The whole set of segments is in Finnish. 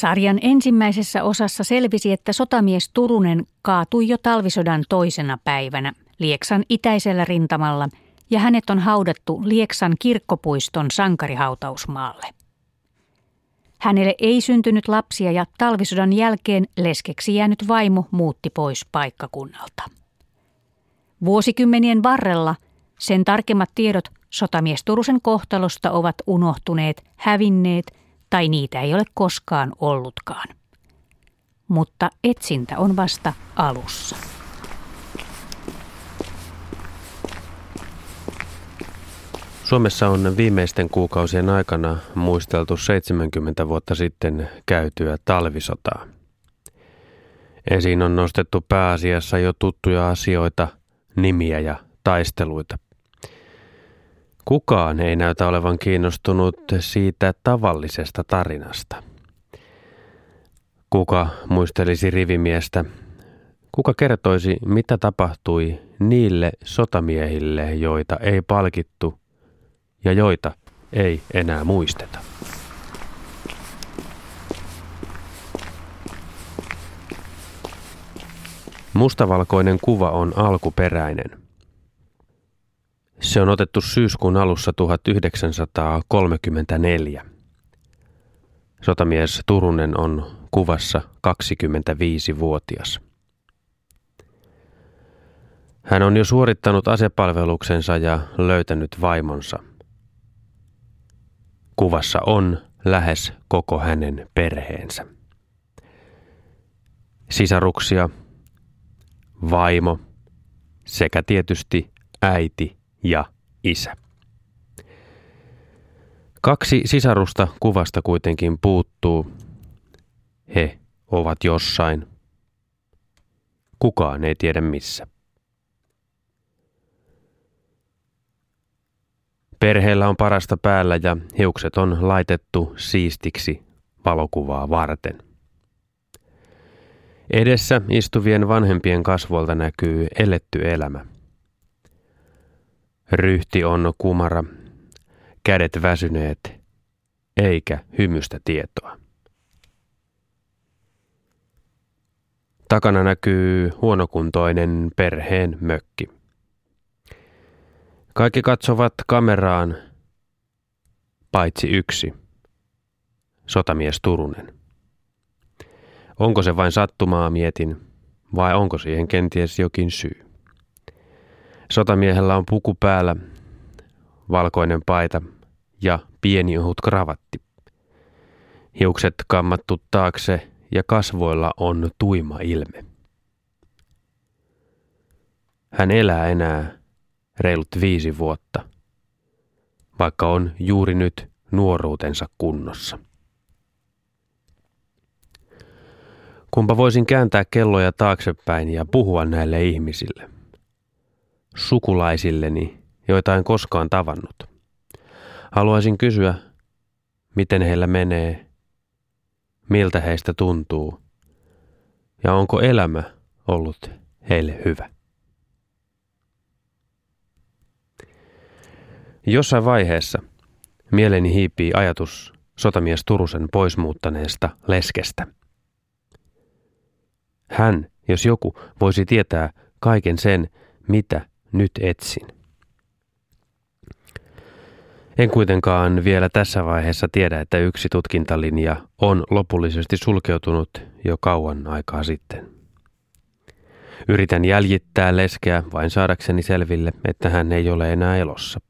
Sarjan ensimmäisessä osassa selvisi, että sotamies Turunen kaatui jo talvisodan toisena päivänä Lieksan itäisellä rintamalla ja hänet on haudattu Lieksan kirkkopuiston sankarihautausmaalle. Hänelle ei syntynyt lapsia ja talvisodan jälkeen leskeksi jäänyt vaimo muutti pois paikkakunnalta. Vuosikymmenien varrella sen tarkemmat tiedot sotamies Turusen kohtalosta ovat unohtuneet, hävinneet tai niitä ei ole koskaan ollutkaan. Mutta etsintä on vasta alussa. Suomessa on viimeisten kuukausien aikana muisteltu 70 vuotta sitten käytyä talvisotaa. Esiin on nostettu pääasiassa jo tuttuja asioita, nimiä ja taisteluita. Kukaan ei näytä olevan kiinnostunut siitä tavallisesta tarinasta. Kuka muistelisi rivimiestä? Kuka kertoisi, mitä tapahtui niille sotamiehille, joita ei palkittu ja joita ei enää muisteta? Mustavalkoinen kuva on alkuperäinen. Se on otettu syyskuun alussa 1934. Sotamies Turunen on kuvassa 25-vuotias. Hän on jo suorittanut asepalveluksensa ja löytänyt vaimonsa. Kuvassa on lähes koko hänen perheensä. Sisaruksia, vaimo sekä tietysti äiti ja isä. Kaksi sisarusta kuvasta kuitenkin puuttuu. He ovat jossain. Kukaan ei tiedä missä. Perheellä on parasta päällä ja hiukset on laitettu siistiksi valokuvaa varten. Edessä istuvien vanhempien kasvolta näkyy eletty elämä. Ryhti on kumara, kädet väsyneet, eikä hymystä tietoa. Takana näkyy huonokuntoinen perheen mökki. Kaikki katsovat kameraan, paitsi yksi, sotamies Turunen. Onko se vain sattumaa, mietin, vai onko siihen kenties jokin syy? Sotamiehellä on puku päällä, valkoinen paita ja pieni ohut kravatti. Hiukset kammattu taakse ja kasvoilla on tuima ilme. Hän elää enää reilut 5 vuotta, vaikka on juuri nyt nuoruutensa kunnossa. Kumpa voisin kääntää kelloja taaksepäin ja puhua näille ihmisille. Sukulaisilleni, joita en koskaan tavannut. Haluaisin kysyä, miten heillä menee, miltä heistä tuntuu ja onko elämä ollut heille hyvä. Jossain vaiheessa mieleeni hiipii ajatus sotamies Turusen poismuuttaneesta leskestä. Hän, jos joku, voisi tietää kaiken sen, mitä nyt etsin. En kuitenkaan vielä tässä vaiheessa tiedä, että yksi tutkintalinja on lopullisesti sulkeutunut jo kauan aikaa sitten. Yritän jäljittää leskeä vain saadakseni selville, että hän ei ole enää elossa.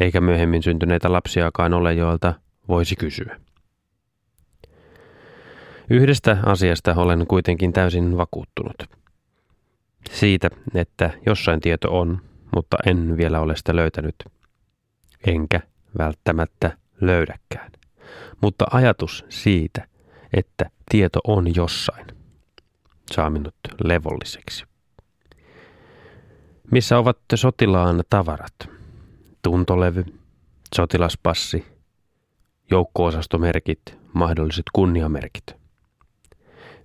Eikä myöhemmin syntyneitä lapsiakaan ole, joilta voisi kysyä. Yhdestä asiasta olen kuitenkin täysin vakuuttunut. Siitä, että jossain tieto on, mutta en vielä ole sitä löytänyt. Enkä välttämättä löydäkään. Mutta ajatus siitä, että tieto on jossain, saa minut levolliseksi. Missä ovat sotilaan tavarat? Tuntolevy, sotilaspassi, joukko-osastomerkit, mahdolliset kunniamerkit.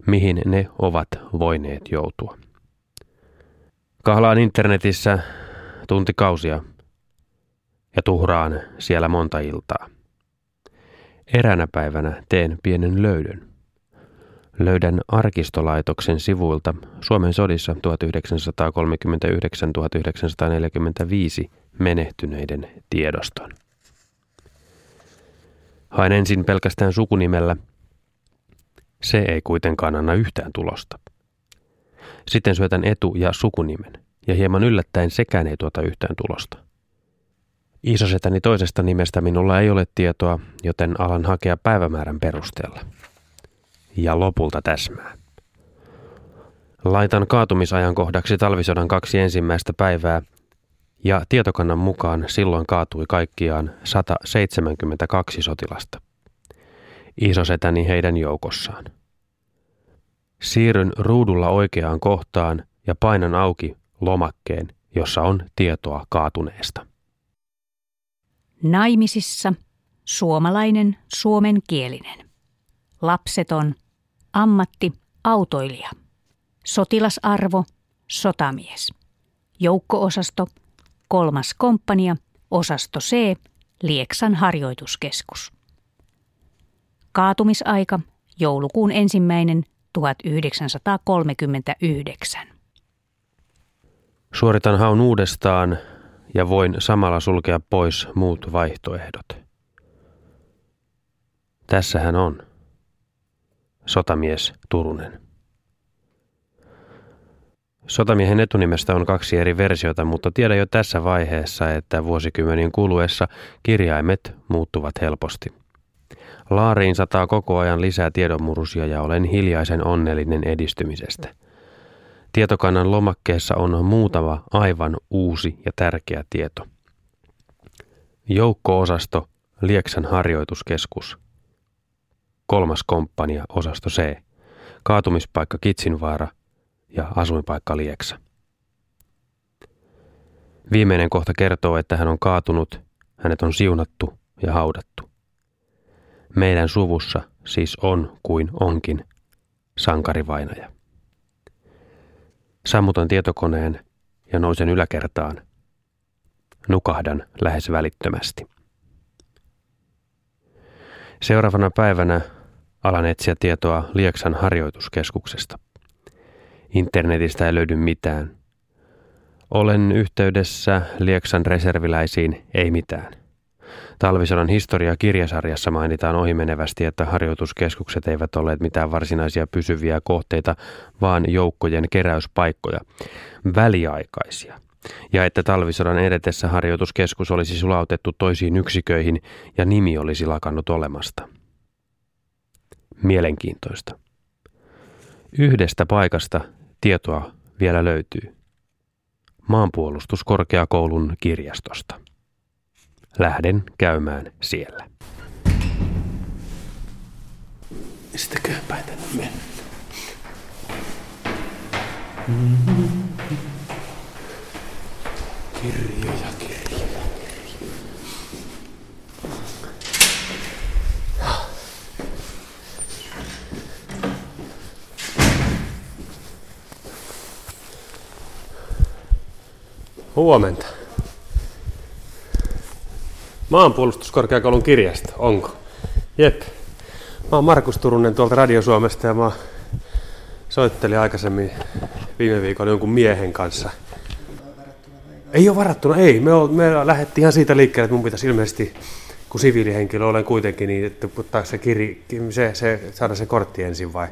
Mihin ne ovat voineet joutua? Kahlaan internetissä tuntikausia ja tuhraan siellä monta iltaa. Eräänä päivänä teen pienen löydön. löydän arkistolaitoksen sivuilta Suomen sodissa 1939-1945 menehtyneiden tiedoston. Haen ensin pelkästään sukunimellä. Se ei kuitenkaan anna yhtään tulosta. Sitten syötän etu- ja sukunimen, ja hieman yllättäen sekään ei tuota yhtään tulosta. Isosetäni toisesta nimestä minulla ei ole tietoa, joten alan hakea päivämäärän perusteella. Ja lopulta täsmää. Laitan kaatumisajankohdaksi talvisodan 2 ensimmäistä päivää, ja tietokannan mukaan silloin kaatui kaikkiaan 172 sotilasta. Isosetäni heidän joukossaan. Siirryn ruudulla oikeaan kohtaan ja painan auki lomakkeen, jossa on tietoa kaatuneesta. Naimisissa, suomalainen, suomenkielinen. Lapseton, ammatti, autoilija. Sotilasarvo, sotamies. Joukko-osasto, 3. komppania, osasto C, Lieksan harjoituskeskus. Kaatumisaika, joulukuun 1. 1939. Suoritan haun uudestaan ja voin samalla sulkea pois muut vaihtoehdot. Tässähän on. Sotamies Turunen. Sotamiehen etunimestä on 2 eri versiota, mutta tiedän jo tässä vaiheessa, että vuosikymmenien kuluessa kirjaimet muuttuvat helposti. Laariin sataa koko ajan lisää tiedonmurusia ja olen hiljaisen onnellinen edistymisestä. Tietokannan lomakkeessa on muutama aivan uusi ja tärkeä tieto. Joukko-osasto, Lieksan harjoituskeskus. 3. komppania, osasto C. Kaatumispaikka Kitsinvaara ja asuinpaikka Lieksa. Viimeinen kohta kertoo, että hän on kaatunut, hänet on siunattu ja haudattu. Meidän suvussa siis on kuin onkin sankarivainaja. Sammutan tietokoneen ja nousen yläkertaan. Nukahdan lähes välittömästi. Seuraavana päivänä alan etsiä tietoa Lieksan harjoituskeskuksesta. Internetistä ei löydy mitään. Olen yhteydessä Lieksan reserviläisiin, ei mitään. Talvisodan historia-kirjasarjassa mainitaan ohimenevästi, että harjoituskeskukset eivät olleet mitään varsinaisia pysyviä kohteita, vaan joukkojen keräyspaikkoja, väliaikaisia. Ja että talvisodan edetessä harjoituskeskus olisi sulautettu toisiin yksiköihin ja nimi olisi lakannut olemasta. Mielenkiintoista. Yhdestä paikasta tietoa vielä löytyy. Maanpuolustuskorkeakoulun kirjastosta. Lähden käymään siellä. Mistäköhän päin tänne mennä? Kirjoja. Huomenta. Maanpuolustuskorkeakoulun kirjasto, onko? Jep. Mä oon Markus Turunen tuolta Radio Suomesta ja mä soittelin aikaisemmin viime viikolla jonkun miehen kanssa. Ei ole varattuna, ei. Me lähdettiin ihan siitä liikkeelle, että mun pitäisi ilmeisesti, kun siviilihenkilö olen kuitenkin, niin että saada se kortti ensin vai?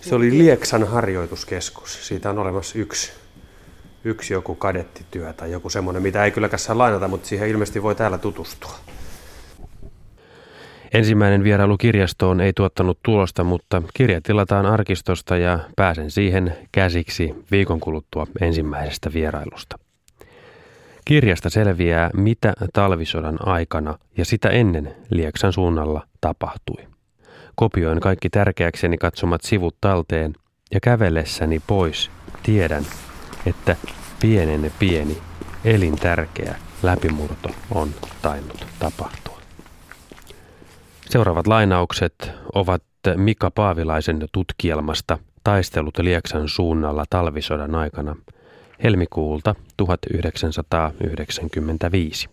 Se oli Lieksan harjoituskeskus. Siitä on olemassa yksi joku kadettityö tai joku semmoinen, mitä ei kylläkään saa lainata, mutta siihen ilmeisesti voi täällä tutustua. Ensimmäinen vierailu kirjastoon ei tuottanut tulosta, mutta kirja tilataan arkistosta ja pääsen siihen käsiksi viikon kuluttua ensimmäisestä vierailusta. Kirjasta selviää, mitä talvisodan aikana ja sitä ennen Lieksan suunnalla tapahtui. Kopioin kaikki tärkeäkseni katsomat sivut talteen ja kävellessäni pois tiedän, että pienen pieni, elintärkeä läpimurto on tainnut tapahtua. Seuraavat lainaukset ovat Mika Paavilaisen tutkielmasta Taistelut Lieksan suunnalla talvisodan aikana helmikuulta 1995.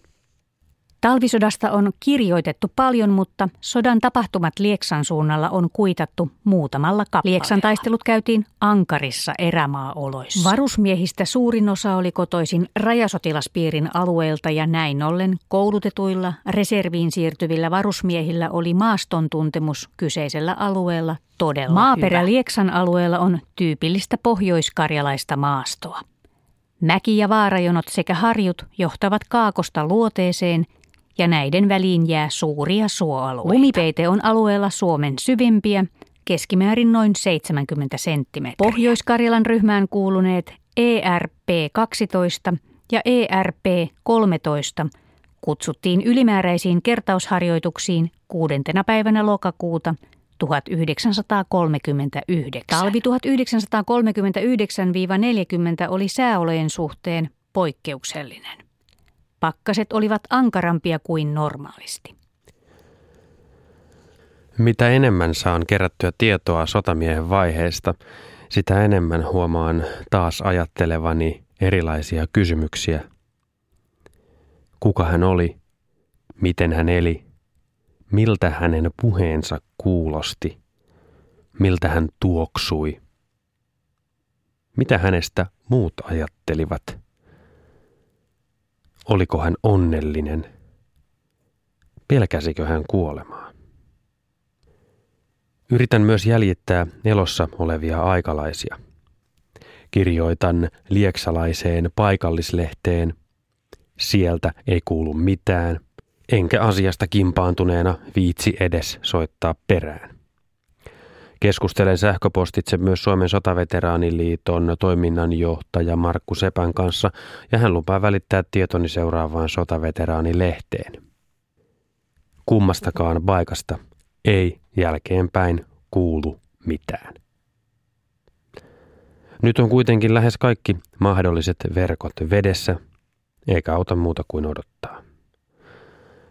Talvisodasta on kirjoitettu paljon, mutta sodan tapahtumat Lieksan suunnalla on kuitattu muutamalla kappaleella. Lieksan taistelut käytiin ankarissa erämaaoloissa. Varusmiehistä suurin osa oli kotoisin rajasotilaspiirin alueelta ja näin ollen koulutetuilla reserviin siirtyvillä varusmiehillä oli maaston tuntemus kyseisellä alueella todella maaperä hyvä. Lieksan alueella on tyypillistä pohjoiskarjalaista maastoa. Mäki- ja vaarajonot sekä harjut johtavat Kaakosta Luoteeseen ja näiden väliin jää suuria suoalueita. Lumipeite on alueella Suomen syvimpiä, keskimäärin noin 70 senttimetriä. Pohjois-Karjalan ryhmään kuuluneet ERP-12 ja ERP-13 kutsuttiin ylimääräisiin kertausharjoituksiin 6. päivänä lokakuuta 1939. Talvi 1939-40 oli sääolojen suhteen poikkeuksellinen. Pakkaset olivat ankarampia kuin normaalisti. Mitä enemmän saan kerättyä tietoa sotamiehen vaiheesta, sitä enemmän huomaan taas ajattelevani erilaisia kysymyksiä. Kuka hän oli? Miten hän eli? Miltä hänen puheensa kuulosti? Miltä hän tuoksui? Mitä hänestä muut ajattelivat? Oliko hän onnellinen? Pelkäsikö hän kuolemaa? Yritän myös jäljittää elossa olevia aikalaisia. Kirjoitan lieksalaiseen paikallislehteen. Sieltä ei kuulu mitään. Enkä asiasta kimpaantuneena viitsi edes soittaa perään. Keskustelen sähköpostitse myös Suomen sotaveteraaniliiton toiminnanjohtaja Markku Sepän kanssa ja hän lupaa välittää tietoni seuraavaan sotaveteraanilehteen. Kummastakaan paikasta ei jälkeenpäin kuulu mitään. Nyt on kuitenkin lähes kaikki mahdolliset verkot vedessä, eikä auta muuta kuin odottaa.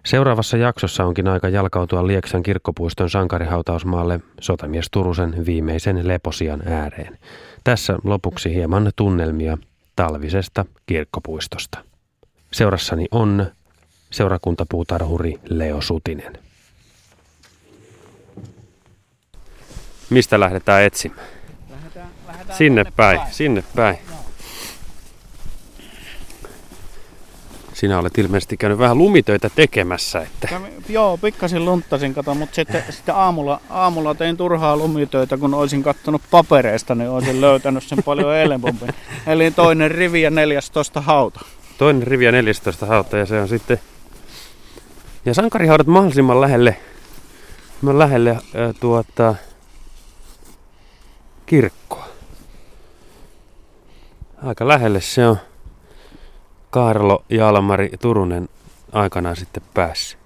Seuraavassa jaksossa onkin aika jalkautua Lieksan kirkkopuiston sankarihautausmaalle sotamies Turusen viimeisen leposian ääreen. Tässä lopuksi hieman tunnelmia talvisesta kirkkopuistosta. Seurassani on seurakuntapuutarhuri Leo Sutinen. Mistä lähdetään etsimään? Lähdetään sinne päin. Sinä olet ilmeisesti käynyt vähän lumitöitä tekemässä. Että... Joo, pikkasen lunttasin, mutta sitten aamulla tein turhaa lumitöitä, kun olisin katsonut papereista, niin olisin löytänyt sen paljon helpommin. Eli toinen rivi ja 14 hauta. Toinen rivi ja 14 hauta ja se on sitten... Ja sankarihaudat mahdollisimman lähelle kirkkoa. Aika lähelle se on. Kaarlo Jalmari Turunen aikanaan sitten pääsi.